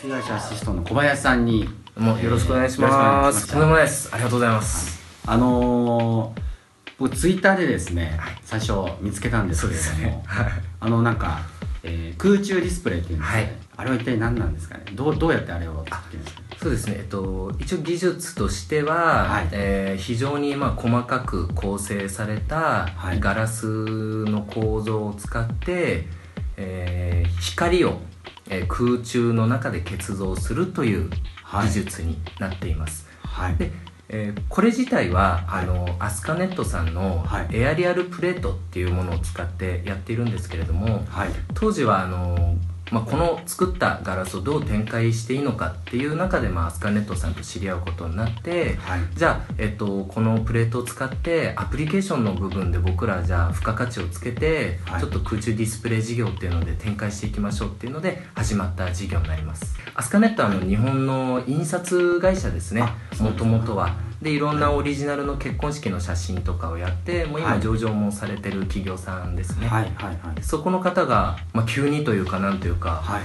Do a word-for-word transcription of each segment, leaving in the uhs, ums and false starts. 被害者アシストの小林さんにもうよろしくお願いします。とんでもないです。ありがとうございます。あのー、僕ツイッターでですね、はい、最初見つけたんですけれども、そうですね、はい、あのなんか、えー、空中ディスプレイっていうんですね、はい、あれは一体何なんですかね。ど う, どうやってあれを作ってるんですか。そうですね、えっと、一応技術としては、はい、えー、非常にまあ細かく構成されたガラスの構造を使って、はい、えー、光を空中の中で結像するという技術になっています、はいはい。でえー、これ自体は、はい、あのアスカネットさんのエアリアルプレートっていうものを使ってやっているんですけれども、はい、当時はあの、まあ、この作ったガラスをどう展開していいのかっていう中で、まあ、アスカネットさんと知り合うことになって、はい、じゃあ、えっと、このプレートを使ってアプリケーションの部分で僕らじゃあ付加価値をつけて、はい、ちょっと空中ディスプレイ事業っていうので展開していきましょうっていうので始まった事業になります。アスカネットはあの日本の印刷会社ですね、もともとは。でいろんなオリジナルの結婚式の写真とかをやって、もう今上場もされてる企業さんですね、はいはいはい。そこの方が、まあ、急にというかなんというか、はい、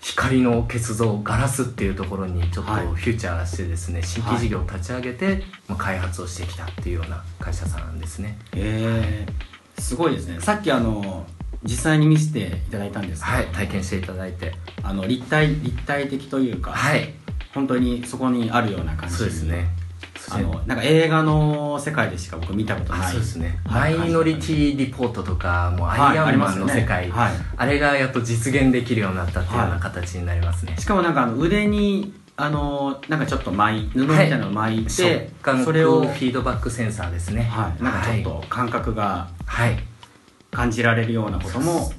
光の結像ガラスっていうところにちょっとフューチャーしてですね、はい、新規事業を立ち上げて、はい、まあ、開発をしてきたっていうような会社さんですね。えー、すごいですね。さっきあの実際に見せていただいたんですけど、はい、体験していただいて、あの立体立体的というか、はい、本当にそこにあるような感じ。そうですね。あのなんか映画の世界でしか僕見たことない。そうですね、はい、マイノリティリポートとかもうアイアンマンの世界、はい ありますよね、はい、あれがやっと実現できるようになったっていうような形になりますね、はい。しかもなんかあの腕にあのなんかちょっと巻い布みたいなのを巻いて、はい、感覚をフィードバックセンサーですね、はい、なんかちょっと感覚が感じられるようなことも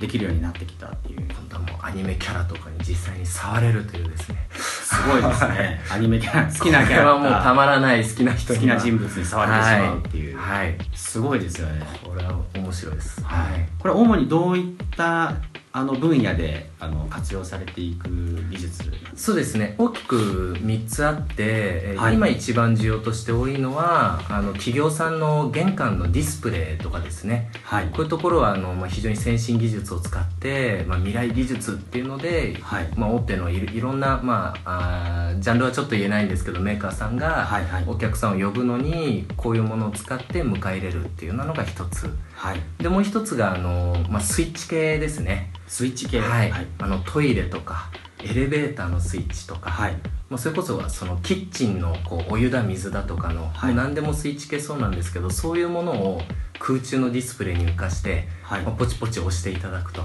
できるようになってきたっていう。今度はもうアニメキャラとかに実際に触れるというですね、すごいですね。アニメキャラ好きなキャラ、これはもうたまらない、好きな人に好きな人物に触れてしまうっていう、はいはい、すごいですよね。これは面白いです、はい、これは主にどういったあの分野であの活用されていく技術なんですか。そうですね、大きくみっつあって、はい、今一番需要として多いのはあの企業さんの玄関のディスプレイとかですね、はい、こういうところはあの、まあ、非常に先進技術を使って、まあ、未来技術っていうので、はい、まあ、大手のいろ、いろんな、まあ、あジャンルはちょっと言えないんですけどメーカーさんがお客さんを呼ぶのにこういうものを使って迎え入れるっていうのが一つ、はい、でもう一つがあの、まあ、スイッチ系ですね。スイッチ系、はいはい、あのトイレとかエレベーターのスイッチとか、はい、まあ、それこそはそのキッチンのこうお湯だ水だとかの、はい、もう何でもスイッチ系そうなんですけど、そういうものを空中のディスプレイに浮かして、はい、まあ、ポチポチ押していただくと。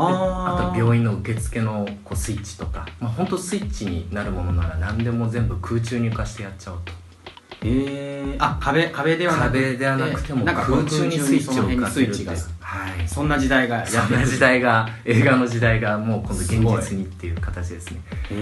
あ, あと病院の受付のこうスイッチとか、まあ、本当スイッチになるものなら何でも全部空中に浮かしてやっちゃおうと。えー、あ 壁, 壁, ではなく壁ではなくても空中にスイッチを浮かせるっていう、はい、そんな時代がやってそんな時代が映画の時代がもう今度現実にっていう形ですね。す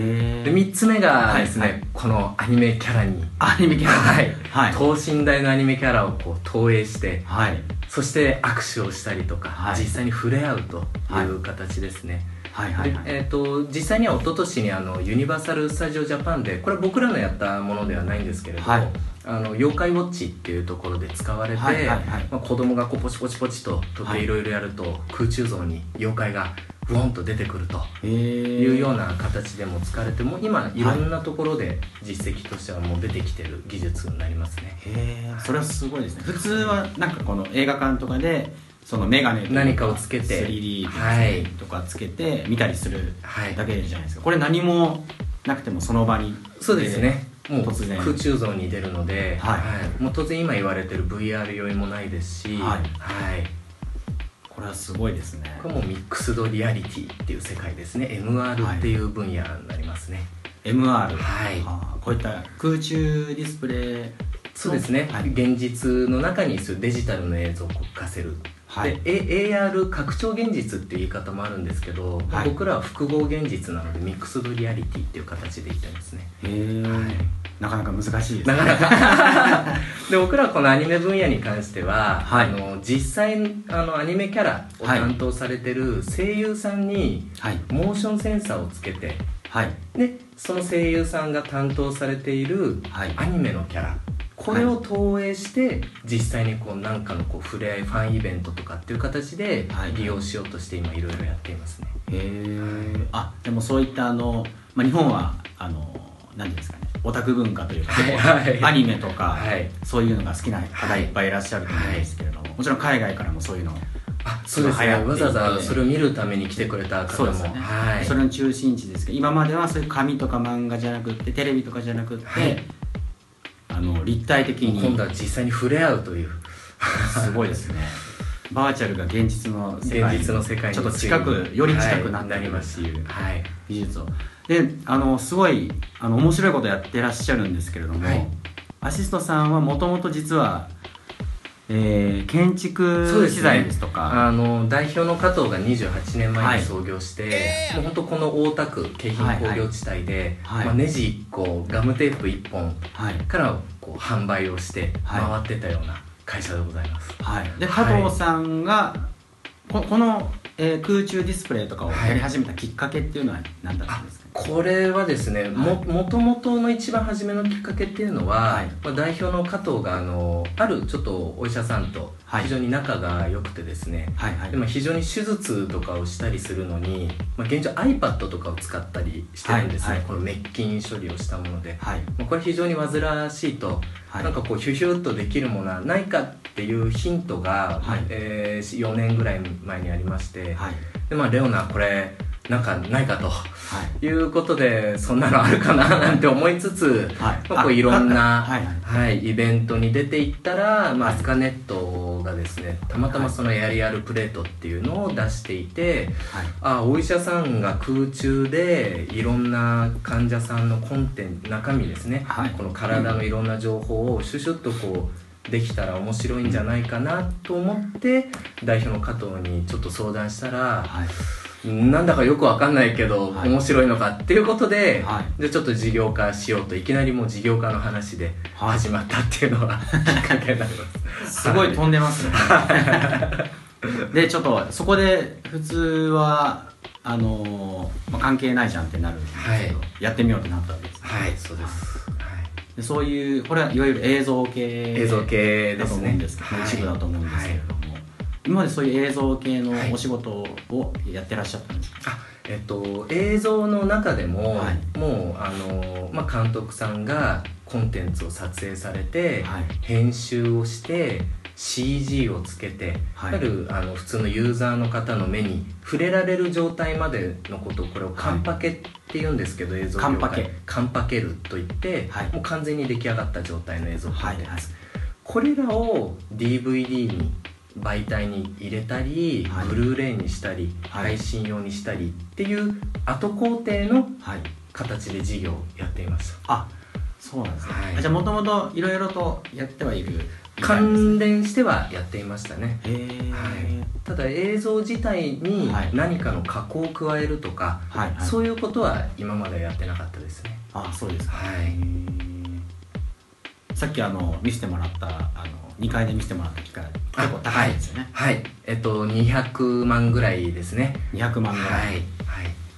でみっつめがですね、はいはい、このアニメキャラにアニメキャラ、はいはい、等身大のアニメキャラをこう投影して、はい、そして握手をしたりとか、はい、実際に触れ合うという形ですね、はいはいはいはいはい。えー、と実際には一昨年にあのユニバーサル・スタジオ・ジャパンでこれ僕らのやったものではないんですけれども、はい、あの妖怪ウォッチっていうところで使われて、はいはいはい、まあ、子供がこうポチポチポチと時計いろいろやると、はい、空中像に妖怪がブーンと出てくるというような形でも使われて、もう今いろんなところで実績としてはもう出てきてる技術になりますね、はい。へー、それはすごいですね。普通はなんかこの映画館とかでそのメガネとか何かをつけて スリーディー とかつけて見たりするだけじゃないですか、はい、これ何もなくてもその場に。そうですね、もう突然空中像に出るので、はいはい、もう当然今言われてる ブイアール 用意もないですし、はいはい、これはすごいですね。これもミックスドリアリティっていう世界ですね。 エムアール っていう分野になりますね、はい、エムアール、はい、はこういった空中ディスプレイ。そうですね、はい、現実の中にデジタルの映像を浮かせる。で、エーアール 拡張現実っていう言い方もあるんですけど、はい、僕らは複合現実なのでミックスドリアリティっていう形で言ってますね。へー、はい、なかなか難しいですね。なかなかで僕らはこのアニメ分野に関しては、はい、あの実際あのアニメキャラを担当されてる声優さんにモーションセンサーをつけて、はい、でその声優さんが担当されているアニメのキャラ、これを投影して実際にこう何かのこう触れ合いファンイベントとかっていう形で利用しようとして今いろいろやっていますね、はい、へえ。あでもそういったあの、まあ、日本はあの何ですかね、オタク文化というか、はい、アニメとか、はい、そういうのが好きな方いっぱいいらっしゃると思うんですけれども、はい、もちろん海外からもそういうのあそうですね、わざわざそれを見るために来てくれた方も そ,、ねはい、それの中心地ですけど、今まではそういう紙とか漫画じゃなくてテレビとかじゃなくて、はい、あの立体的に今度は実際に触れ合うというすごいですねバーチャルが現実の世界 に, 現実の世界にちょっと近くより近くなってるっていう、はいはい、技術をであのすごいあの面白いことやってらっしゃるんですけれども、はい、アシストさんはもともと実はえー、建築資材ですとか、そうですね、あの代表の加藤がにじゅうはちねんまえに創業して、はい、もう本当この大田区京浜工業地帯で、はいはいまあ、ネジいっこガムテープいっぽんからこう販売をして回ってたような会社でございます、はい、で加藤さんが、はい、こ, この、えー、空中ディスプレイとかをやり始めたきっかけっていうのは何だったんですか？これはですね、はい、も, もともとの一番初めのきっかけっていうのは、はいまあ、代表の加藤が あ, のあるちょっとお医者さんと非常に仲が良くてですね、はいはい、でも非常に手術とかをしたりするのに、まあ、現状 iPad とかを使ったりしてるんですね、はいはい、この滅菌処理をしたもので、はいまあ、これ非常に煩わしいと、はい、なんかこうヒュヒュッとできるものはないかっていうヒントが、はいえー、よねんぐらい前にありまして、はいでまあ、レオナこれなんかないかと、はい、いうことでそんなのあるかななんて思いつつ、はいまあ、こういろんな、はいはい、イベントに出ていったら、まあ、アスカネットがですねたまたまそのエアリアルプレートっていうのを出していて、はい、あお医者さんが空中でいろんな患者さんのコンテンツ中身ですね、はい、この体のいろんな情報をシュシュッとこうできたら面白いんじゃないかなと思って代表の加藤にちょっと相談したら、はいなんだかよくわかんないけど、はい、面白いのかっていうことで、はい、でちょっと事業化しようといきなりもう事業化の話で始まったっていうのがきっかけになりますすごい飛んでますねでちょっとそこで普通はあのーまあ、関係ないじゃんってなるんですけど、はい、やってみようってなったわけですねはいそうです、はい、でそういうこれはいわゆる映像系映像系ですね一部だと思うんですけれども、はい今までそういう映像系のお仕事をやってらっしゃったんですか？はいえっと、映像の中でも、はい、もうあの、まあ、監督さんがコンテンツを撮影されて、はい、編集をしてシージー をつけて、はい、あるあの普通のユーザーの方の目に触れられる状態までのことをこれをカンパケって言うんですけど、はい、映像業界カンパケカンパケルといって、はい、もう完全に出来上がった状態の映像を撮ってます、はいはい、これらを ディーブイディー に媒体に入れたり、はい、ブルーレイにしたり、はい、配信用にしたりっていう後工程の形で事業をやっていました、はい、あ、そうなんですね、はい、じゃあもともといろいろとやってはいる関連してはやっていましたね、はい、ただ映像自体に何かの加工を加えるとか、はいはいはい、そういうことは今までやってなかったですねあ、そうですか、はい、さっきあの見せてもらったあのにかいで見せてもらった機会結構高いですよねはい、はい、えっとにひゃくまんぐらいですねにひゃくまんぐらいはい、はい、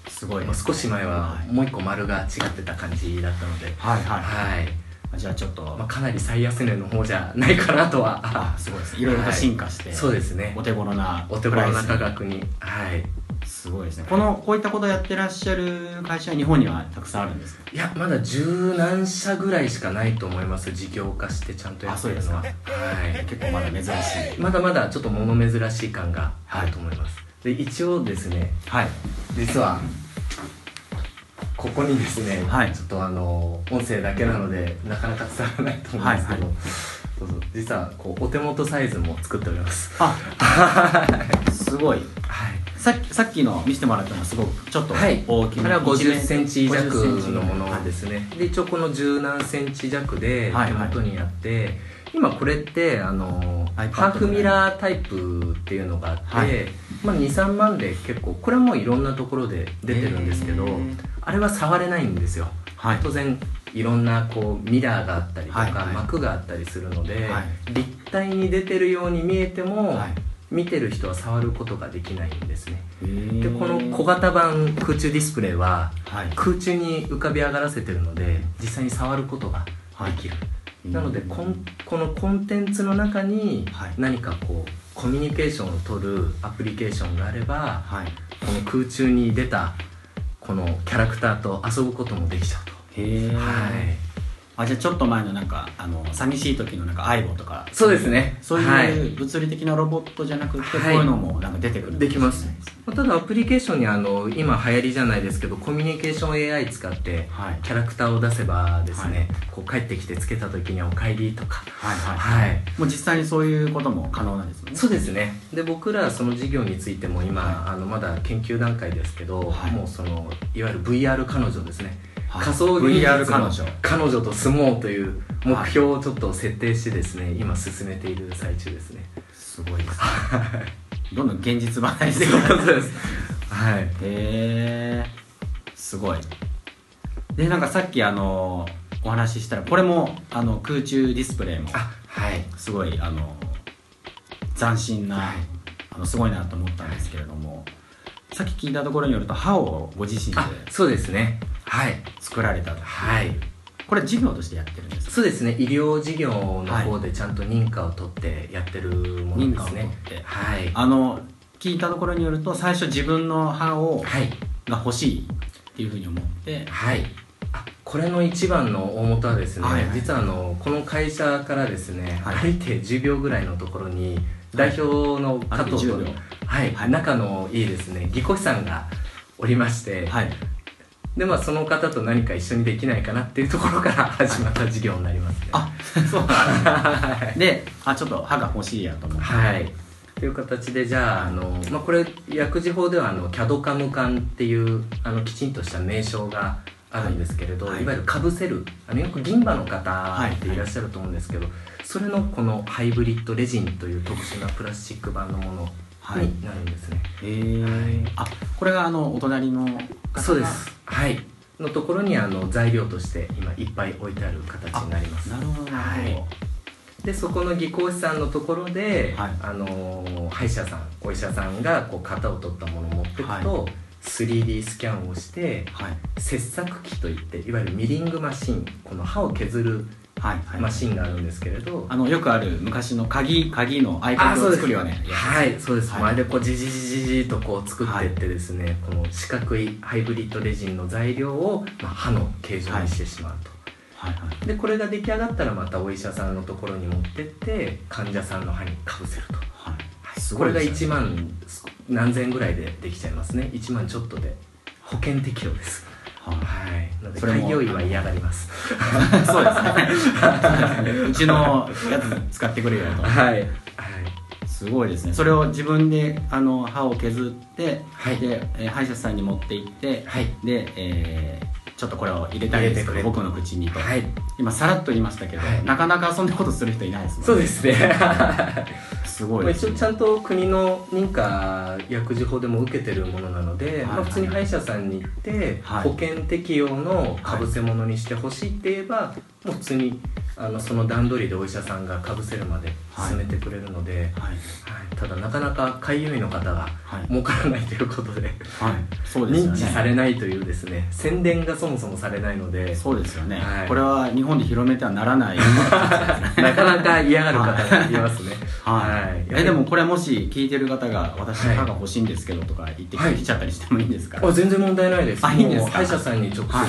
すごい、ね、もう少し前はもう一個丸が違ってた感じだったのではいはいはい、はい、じゃあちょっと、まあ、かなり最安値の方じゃないかなとはあすごいですいろいろと進化して、はい、そうですねお手頃なお手頃な価格にはいすごいですねこのこういったことをやってらっしゃる会社は日本にはたくさんあるんですかいやまだ十何社ぐらいしかないと思います事業化してちゃんとやってるのは、はい、結構まだ珍しいまだまだちょっと物珍しい感があると思います、はい、で一応ですね、はい、実はここにですね、はい、ちょっとあの音声だけなのでなかなか伝わらないと思うんですけど、はいはい、どうぞ実はこうお手元サイズも作っておりますあすごい、はいさっき、さっきの見せてもらったのはすごくちょっと大きな、はい、これはごじゅっセンチ弱のものですねで一応この十何センチ弱で手元にあって、はいはい、今これってあのハーフミラータイプっていうのがあって、はいまあ、にさんまんで結構これもいろんなところで出てるんですけどあれは触れないんですよ、はい、当然いろんなこうミラーがあったりとか、はいはい、膜があったりするので、はい、立体に出てるように見えても、はい見てる人は触ることができないんですねでこの小型版空中ディスプレイは空中に浮かび上がらせてるので実際に触ることができる、はい、なので こ, んこのコンテンツの中に何かこうコミュニケーションを取るアプリケーションがあれば、はい、この空中に出たこのキャラクターと遊ぶこともできちゃうと。へえ、はい。あ、じゃあちょっと前のなんかあの寂しい時のなんか相棒とか、そうですね、そういう物理的なロボットじゃなくて、はい、こういうのもなんか出てくるんです、ね、できます。ただアプリケーションにあの今流行りじゃないですけどコミュニケーション エーアイ 使ってキャラクターを出せばですね、はい、こう帰ってきてつけた時にはお帰りとか、はいはいはい、もう実際にそういうことも可能なんですね。そうですね。で僕らその事業についても今、はい、あのまだ研究段階ですけど、はい、もうそのいわゆる ブイアール 彼女ですね、仮想技術の彼女と住もうという目標をちょっと設定してですね、はい、今進めている最中ですね。すごいですねどんどん現実離れしていくことですはい。へえー、すごい。でなんかさっきあのお話ししたらこれもあの空中ディスプレイも、はい、すごいあの斬新な、はい、あのすごいなと思ったんですけれども、はい、さっき聞いたところによると歯をご自身で、そうですね、はい、作られたと、はい、これ事業としてやってるんですか。そうですね、医療事業の方でちゃんと認可を取ってやってるものですね。認可を取って、はい、あの聞いたところによると最初自分の歯を、はい、が欲しいっていうふうに思って、はい、あ、これの一番の大元はですね、はいはい、実はあのこの会社からですね、はい、歩いてじゅうびょうぐらいのところに代表の加藤と、はいはい、仲のいいですねぎこしさんがおりまして、はい、でまあ、その方と何か一緒にできないかなっていうところから始まった事業になりますね。あ、そうなんですねで、あ、ちょっと歯が欲しいやと思って、はい、という形で、じゃあ、あの、まあ、これ薬事法ではあの シーエーディー 化無冠っていうあのきちんとした名称があるんですけれど、はい、いわゆるかぶせる、あのよく銀歯の方っていらっしゃると思うんですけど、はいはい、それのこのハイブリッドレジンという特殊なプラスチック板のもの、はい、になるんですね。へえ、はい、あ、これがあのお隣の方、そうです、はい、のところにあの材料として今いっぱい置いてある形になります。なるほど、はい、でそこの技工士さんのところで、はい、あの歯医者さん、お医者さんがこう型を取ったものを持っていくと、はい、スリーディー スキャンをして、はい、切削機といっていわゆるミリングマシン、この歯を削るマシンがあるんですけれど、はいはい、あのよくある昔の鍵鍵のアイコンを作るよね。はい、そうです、はい、あれでこうジジジジジとこう作っていってですね、はい、この四角いハイブリッドレジンの材料を、まあ、歯の形状にしてしまうと、はいはいはい、でこれが出来上がったらまたお医者さんのところに持ってって患者さんの歯にかぶせると、はいはい、すごいですね。これがいちまん何千ぐらいでできちゃいますね。いちまんちょっとで保険適用です。はい、なので開業医は嫌がりますそうですねうちのやつ使ってくれよと、はいはい、すごいですね。それを自分であの歯を削って、はい、で歯医者さんに持って行って、はい、で、えー、ちょっとこれを入れたいんですけど僕の口にと、はい、今さらっと言いましたけど、はい、なかなかそんなことする人いないですもんね。そうですねすごいですね。まあ、一応ちゃんと国の認可薬事法でも受けてるものなので、はいはい、まあ、普通に歯医者さんに行って、はい、保険適用のかぶせ物にしてほしいって言えば、はい、もう普通にあのその段取りでお医者さんがかぶせるまで進めてくれるので、はいはいはい、ただなかなか開業医の方が儲からないということで、はいはい、そうですよね、認知されないというですね、宣伝がそもそもされないので、そうですよね、はい、これは日本で広めてはならないなかなか嫌がる方がいますねはい、はい、えでもこれもし聞いてる方が私の歯が欲しいんですけどとか言ってきちゃったりしてもいいんですか、はい、あ、全然問題ないです。あ、いいんですか。歯医者さんに直接、はい、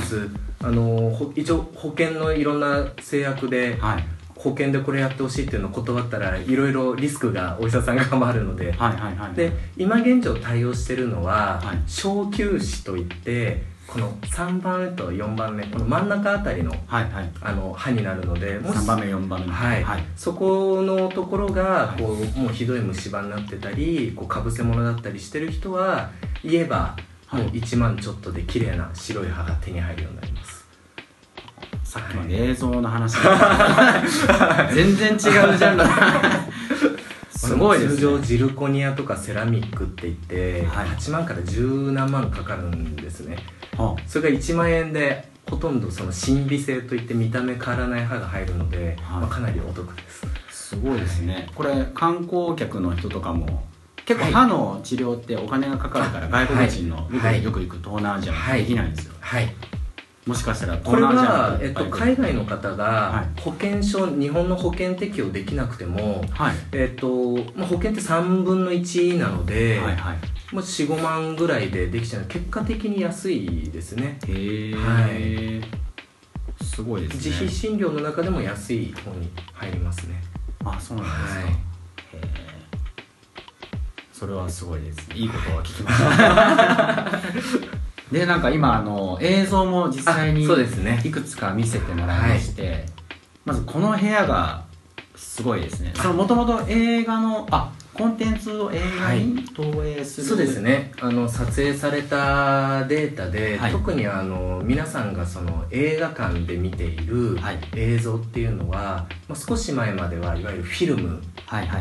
あの一応保険のいろんな制約で、はい、保険でこれやってほしいっていうのを断ったらいろいろリスクがお医者さんが回るので、はいはいはい、で今現状対応してるのは、はい、小臼歯といってこのさんばんめとよんばんめこの真ん中あたり の,、はいはい、あの歯になるので、もしさんばんめよんばんめ、はいはい、そこのところがこう、はい、もうひどい虫歯になってたりこうかぶせ物だったりしてる人は言えばもういちまんちょっとで綺麗な白い歯が手に入るようになります。さっきの映像の話全然違うジャンルすごいですね。通常ジルコニアとかセラミックっていって、はい、はちまんからじゅうなんまんかかるんですね、はい、それがいちまんえんでほとんどその審美性といって見た目変わらない歯が入るので、はい、まあ、かなりお得です。すごいですね、はい、これ観光客の人とかも結構歯の治療ってお金がかかるから、はい、外国人の、はい、よく行く東南アジアもできないんですよ、はいはい、もしかしたら東南アジアのこれは、えっと、海外の方が保険証、はい、日本の保険適用できなくても、はい、えっとまあ、保険ってさんぶんのいちなので、はいはい、もうよんじゅうごまんぐらいでできちゃう、結果的に安いですね。へー、はい、すごいですね。自費診療の中でも安い方に入りますね。あ、そうなんですか、はい、へー、それはすごいです。いいことは聞きましたで、なんか今あの映像も実際にいくつか見せてもらいまして、ね、はい、まずこの部屋がすごいですね。もともと映画のあコンテンツを映画に投影する、はい、そうですね、あの撮影されたデータで、はい、特にあの皆さんがその映画館で見ている映像っていうのは、はい、まあ、少し前まではいわゆるフィルム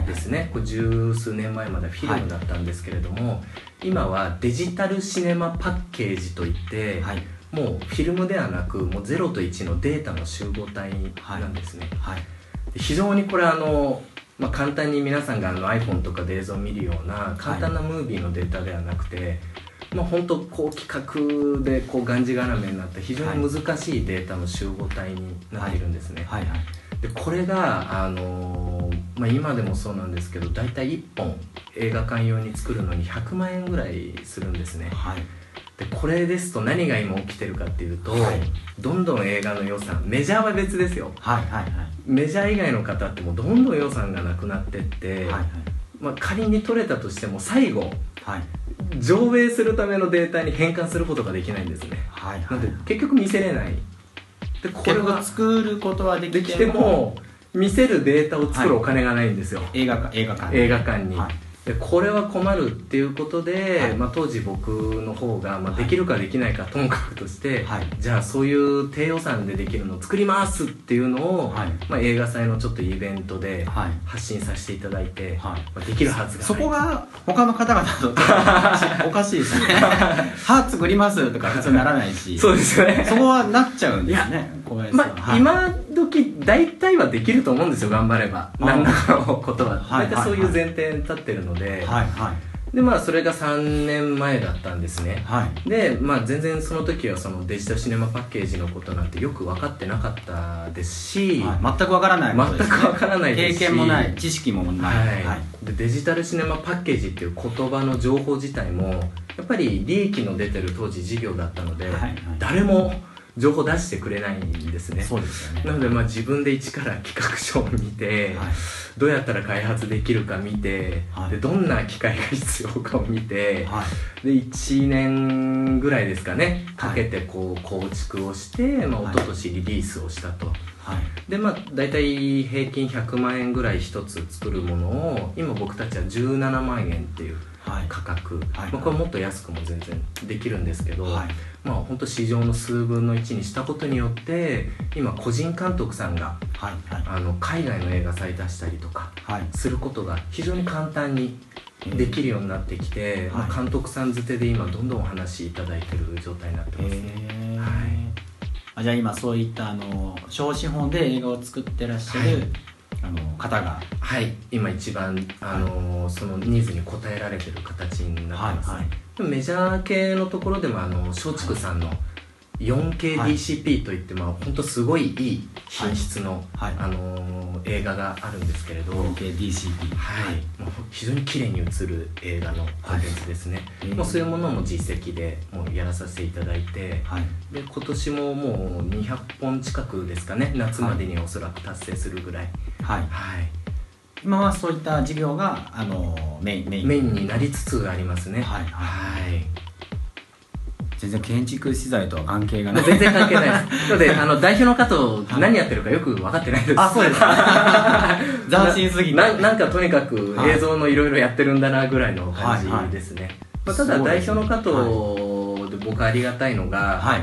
ですね、十数年前まではフィルムだったんですけれども、はい、今はデジタルシネマパッケージといって、はい、もうフィルムではなくもうゼロといちのデータの集合体なんですね、はいはい、で非常にこれあのまあ、簡単に皆さんがあの iPhone とかで映像を見るような簡単なムービーのデータではなくて、はい、まあ、本当こう企画でこうがんじがらめになった非常に難しいデータの集合体になっているんですね、はいはいはい、でこれが、あのーまあ、今でもそうなんですけどだいたいいっぽん映画館用に作るのにひゃくまんえんぐらいするんですね、はい、でこれですと何が今起きてるかっていうと、はい、どんどん映画の予算、メジャーは別ですよ、はいはいはい、メジャー以外の方ってもうどんどん予算がなくなってって、はいはい、まあ、仮に取れたとしても最後、はい、上映するためのデータに変換することができないんですね、はいはいはい、なので結局見せれない。でこれを作ることはできても見せるデータを作るお金がないんですよ、はい、映画館、映画館、映画館に、はい、でこれは困るっていうことで、はい、まあ、当時僕の方が、まあ、できるかできないかともかくとして、はい、じゃあそういう低予算でできるのを作りますっていうのを、はい、まあ、映画祭のちょっとイベントで発信させていただいて、はい、まあ、できるはずがない、そこが他の方々とおかしいですね歯作りますとか普通ならないしそうですよね、そこはなっちゃうんですね。まあ、はい、今時大体はできると思うんですよ、頑張れば何らかのことは、はいはいはい、大体そういう前提に立ってるので、はいはい、でまあそれがさんねんまえだったんですね、はい、でまあ全然その時はそのデジタルシネマパッケージのことなんてよく分かってなかったですし、はい、全く分からないことですね、全く分からないですし、経験もない、知識もない、はいはい、でデジタルシネマパッケージっていう言葉の情報自体もやっぱり利益の出てる当時事業だったので、はいはい、誰も情報出してくれないんですね。そうですよね。なのでまあ自分で一から企画書を見て、はい、どうやったら開発できるか見て、はい、でどんな機械が必要かを見て、はい、でいちねんぐらいですかねかけてこう構築をして、はい、まあ、一昨年リリースをしたと、はい、でまあ大体平均ひゃくまんえんぐらいひとつ作るものを今僕たちはじゅうななまんえんっていう価格、はいはい、まあ、これもっと安くも全然できるんですけど、はい、まあ、本当市場のすうぶんのいちにしたことによって今個人監督さんが、はいはい、あの海外の映画祭出したりとかすることが非常に簡単にできるようになってきて、はい、まあ、監督さんづてで今どんどんお話しいただいてる状態になってますね、はい、あ、じゃあ今そういったあの小資本で映画を作ってらっしゃる、はい、あの方が、はい、今一番あの、はい、そのニーズに応えられてる形になってますね、はいはい、メジャー系のところでもあの松竹さんの よんケーディーシーピー といって、はい、まあ、ほんとすごいいい品質の、はいはい、あのー、映画があるんですけれど よんケーディーシーピー、はい、もう非常に綺麗に映る映画のコンテンツですね、はい、もうそういうものも実績でもうやらさせていただいて、はい、で今年ももうにひゃっぽん近くですかね、夏までにおそらく達成するぐらい、はい、はい、今はそういった事業があのメイン、メイン、メインになりつつありますね、はいはいはい、全然建築資材とは関係がない、全然関係ないですなのであの代表の方何やってるかよく分かってないです、あ、そうです斬新すぎて な, なんかとにかく映像のいろいろやってるんだなぐらいの感じですね、はいはいはい、まあ、ただ代表の方で僕ありがたいのが、はい、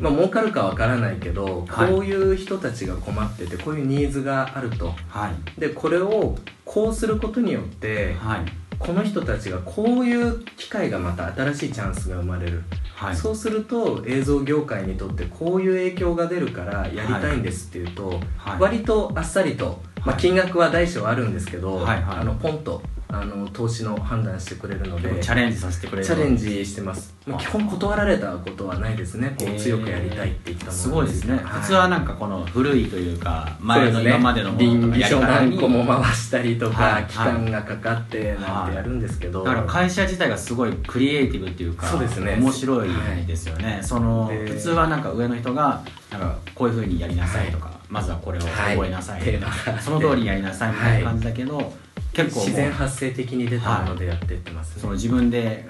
まあ、儲かるかわからないけど、はい、こういう人たちが困っててこういうニーズがあると、はい、でこれをこうすることによって、はい、この人たちがこういう機会がまた新しいチャンスが生まれる、はい、そうすると映像業界にとってこういう影響が出るからやりたいんですっていうと、はいはい、割とあっさりとまあ、金額は大小あるんですけど、はいはい、あのポンとあの投資の判断してくれるのでチャレンジさせてくれるチャレンジしてます。基本断られたことはないですね。こう強くやりたいって言ったものすごいですね、はい、普通はなんかこの古いというか前の今までのものとかやり方に、そうですね、臨時書何個も回したりとか、はいはい、期間がかかってなんてやるんですけど、はい、だから会社自体がすごいクリエイティブっていうか、そうですね、面白いですよね、はい、その普通はなんか上の人がなんかこういう風にやりなさいとか、はい、まずはこれを覚えなさいとか、はい、その通りにやりなさいみたいな感じだけど、はい、結構自然発生的に出たものでやってってますね、はい、その自分で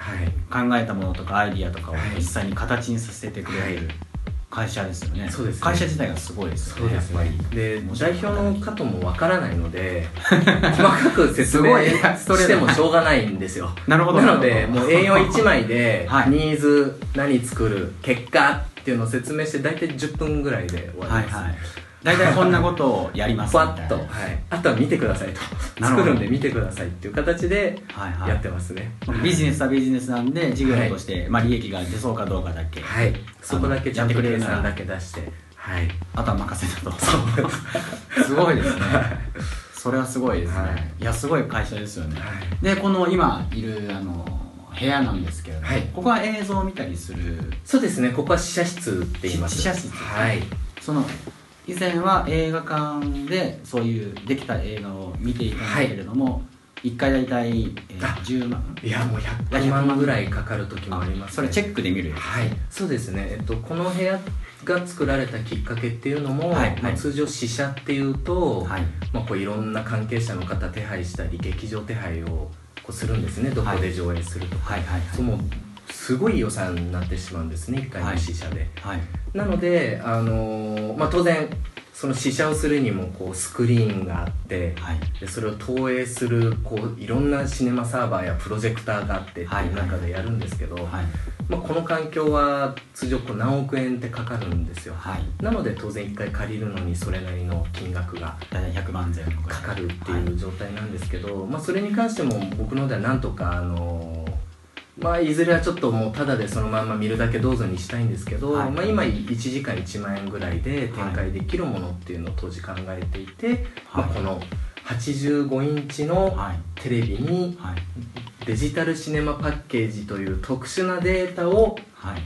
考えたものとかアイディアとかを実際に形にさせてくれる会社ですよね、はい、そうですね、会社自体がすごいですよね、そうですね、やっぱりで代表の方もわからないので細かく説明してもしょうがないんですよなるほど、なのでもう エーよん 枚でニーズ何作る結果っていうのを説明して大体じゅっぷんぐらいで終わります、はいはい、大体こんなことをやりますみたいな、パッと、はい、あとは見てくださいと、作るんで見てくださいっていう形でやってますね、はいはい、ビジネスはビジネスなんで事業として、はい、まあ、利益が出そうかどうかだけ、はい、そこだけちゃんと計算だけ出して、はい、あとは任せたとすごいですね、それはすごいですね、はい、いやすごい会社ですよね、はい、でこの今いるあの部屋なんですけれども、はい、ここは映像を見たりする、そうですね、ここは試写室って言います、試写室、はい、その以前は映画館でそういうできた映画を見ていたんだけれども、はい、いっかいだいたいじゅうまん、いやもうひゃくまんぐらいかかる時もあります、ね、それチェックで見る、はい、そうですね、えっと、この部屋が作られたきっかけっていうのも、はいはい、まあ、通常試写っていうと、はい、まあ、こういろんな関係者の方手配したり劇場手配をこうするんですね、どこで上映するとか、はいはいはいはい、そのすごい予算になってしまうんですね、いっかいの試写で、はいはい、なので、あのーまあ、当然その試写をするにもこうスクリーンがあって、はい、でそれを投影するこういろんなシネマサーバーやプロジェクターがあってっていう中でやるんですけど、はいはい、まあ、この環境は通常こう何億円ってかかるんですよ、はい、なので当然いっかい借りるのにそれなりの金額がひゃくまんぜんかかるっていう状態なんですけど、はい、まあ、それに関しても僕の方ではなんとか、あのーまあ、いずれはちょっともうただでそのまんま見るだけどうぞにしたいんですけど、はい、まあ、今いちじかんいちまんえんぐらいで展開できるものっていうのを当時考えていて、はい、まあ、このはちじゅうごインチのテレビにデジタルシネマパッケージという特殊なデータを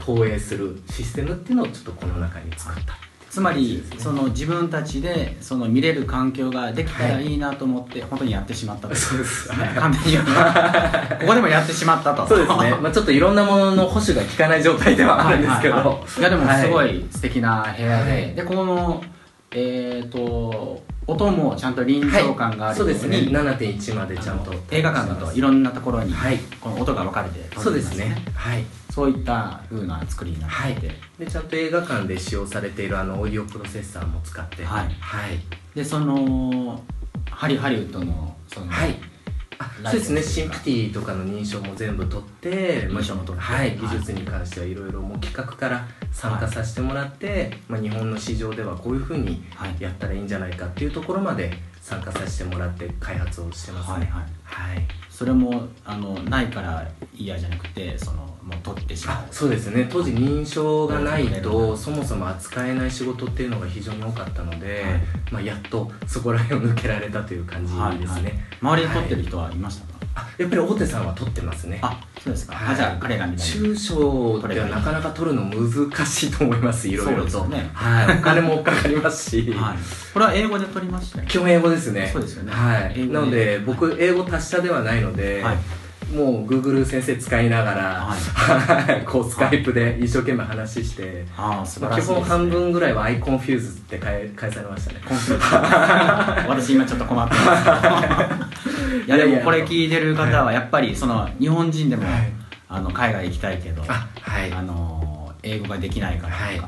投影するシステムっていうのをちょっとこの中に作った、つまりその自分たちでその見れる環境ができたらいいなと思って本当にやってしまったと、はい、そうです、ね、簡単に言うとここでもやってしまったと、そうですね、まあ、ちょっといろんなものの保守が効かない状態ではあるんですけど、はいはいはい、いやでもすごい素敵な部屋で、はい、でこのえーと音もちゃんと臨場感があるように、はい、そうですね、ななてんいち までちゃんと映画館だといろんなところにこの音が分かれて、はい、そうですね、はい、そういった風な作りになってて、はい、でちゃんと映画館で使用されているあのオーディオプロセッサーも使って、はいはい、でそのハリハリウッドのその、はい、あ、そうですね、シンプティとかの認証も全部取って、認証も取って、はいはい、技術に関してはいろいろもう企画から参加させてもらって、はい、まあ、日本の市場ではこういう風にやったらいいんじゃないかっていうところまで参加させてもらって開発をしてますね、はいはいはい、それもあのないから嫌じゃなくてそのもう取ってしまう、あ、そうですね、当時認証がないとそもそも扱えない仕事っていうのが非常に多かったので、はい、まあ、やっとそこら辺を抜けられたという感じですね、はいはい、周りで取ってる人はいましたか、はい、あ、やっぱり大手さんは取ってますね、あ、そうですか、はい、あ、じゃあ彼がみたいな中小ではなかなか取るの難しいと思います、いろいろと、そうですね、はい、お金もかかりますし、はい、これは英語で取りましたね、基本英語ですね、そうですよね、はい、英語で、なので僕英語達者ではないので、はい、もう Google 先生使いながら、はい、こうスカイプで一生懸命話して、あ、素晴らしいですね、基本半分ぐらいは I confuse って返されましたね、コンフューズ私今ちょっと困ってますいやでもこれ聞いてる方はやっぱりその日本人でも、はい、あの海外行きたいけど、あ、はい、あの英語ができないからとか、はい、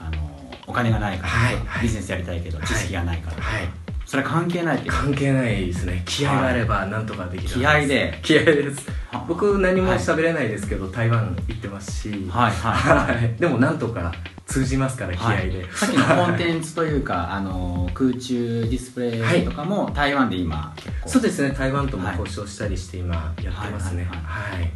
あのお金がないからとか、はい、ビジネスやりたいけど知識がないからとか、はいはい、それ関係ないって関係ないですね、気合があればなんとかできる、はい、気合で気合です、僕何も喋れないですけど、はい、台湾行ってますし、はいはいはい、でもなんとか通じますから気合で、はい、さっきのコンテンツというかあの空中ディスプレイとかも台湾で今結構、そうですね、台湾とも交渉したりして今やってますね、はいはいはいはい、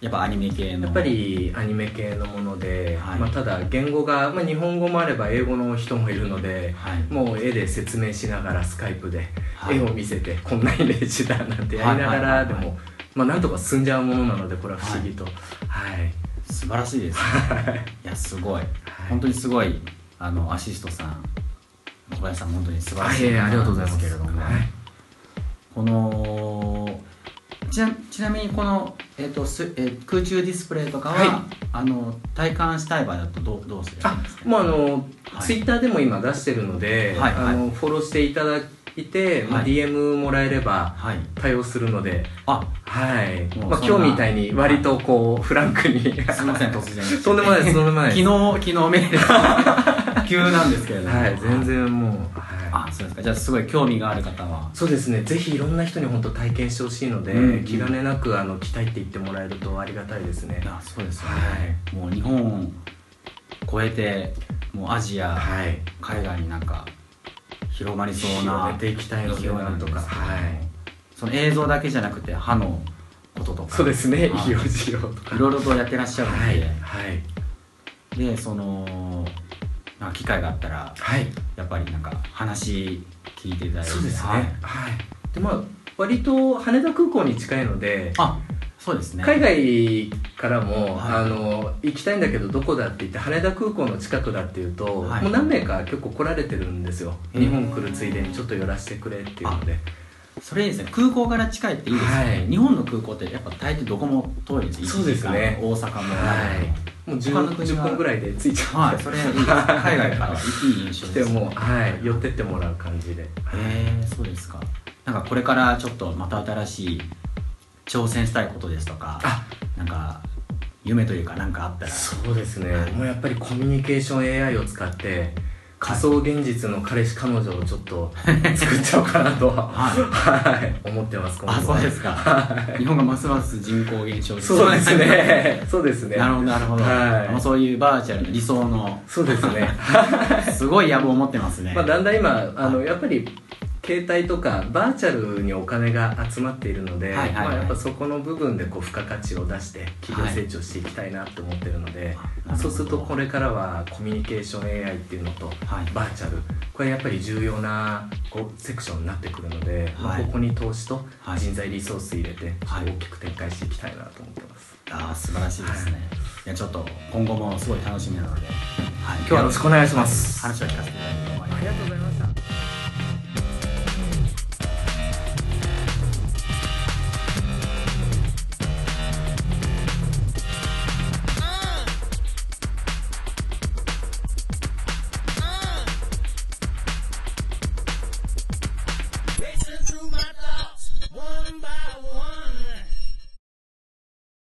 やっぱアニメ系のやっぱりアニメ系のもので、はい、まあ、ただ言語が、まあ、日本語もあれば英語の人もいるので、はい、もう絵で説明しながらスカイプで絵を見せて、はい、こんなイメージだなんてやりながらでも、まあ、なんとか進んじゃうものなので、これは不思議と、はいはい、素晴らしいですねいやすごい、本当にすごい、あのアシストさん小林さん本当に素晴らしい、はい、ありがとうございますけれども、はい、このち な, ちなみにこの、えーとすえー、空中ディスプレイとかは、はい、あの体感したい場合だとど う, どうするんですか、ね、あもうあの、はい、ツイッターでも今出してるので、はいはい、あのフォローしていただいて、はい、まあ、ディーエム もらえれば対応するので、はいはいはい、まあ、今日みたいに割とこうフランクにすみません突然とんでもないですとんでもないです昨日昨日メール急なんですけれども、はい、全然もう、はい、あ、そうですか。じゃあすごい興味がある方は、そうですね、ぜひいろんな人に本当体験してほしいので、うんうん、気兼ねなくあの期待って言ってもらえるとありがたいですね。あ、そうですよね、はい、もう日本を超えてもうアジア、はい、海外になんか広まりそうな広げていきたいのではとか、はい、その映像だけじゃなくて歯のこととか、そうですね、医療事業とかいろいろとやってらっしゃるので、はいはい、でそのなんか機会があったら、はい、やっぱりなんか話聞いていただいて、そうですね、はいはい、でまあ割と羽田空港に近いので、あ、そうですね、海外からも、はい、あの行きたいんだけどどこだって言って羽田空港の近くだっていうと、はい、もう何名か結構来られてるんですよ、はい、日本来るついでにちょっと寄らせてくれっていうので。それいいですね、空港から近いっていいですね、はい、日本の空港ってやっぱ大抵どこも遠いです、そうですね、大阪も、はいもう じゅう, じゅっぷんぐらいで着いちゃう、はい、それいいです海外からいい印象です、ね、もう、はい、寄ってってもらう感じで、へえ、そうですか。なんかこれからちょっとまた新しい挑戦したいことですとか、あ、なんか夢というかなんかあったら、そうですね、はい、もうやっぱりコミュニケーション エーアイ を使って仮想現実の彼氏彼女をちょっと作っちゃおうかなとは、はいはい、思ってます今度は。あ、そうですか、はい、日本がますます人口減少、そうですねそうですね、なるほどなるほど、はい、もうそういうバーチャルの理想の、そうですねすごい野望を持ってますね、まあ、だんだん今あのやっぱり携帯とかバーチャルにお金が集まっているので、はいはいはい、まあ、やっぱそこの部分でこう付加価値を出して企業成長していきたいなと思っているので、はい、そうするとこれからはコミュニケーション エーアイ っていうのとバーチャル、これやっぱり重要なこうセクションになってくるので、はい、ここに投資と人材リソース入れて大きく展開していきたいなと思ってます、はい、あ、素晴らしいですね、はい、いやちょっと今後もすごい楽しみなので、はい、今日はよろしくお願いします、はい、話を聞かせていただいてありがとうございました。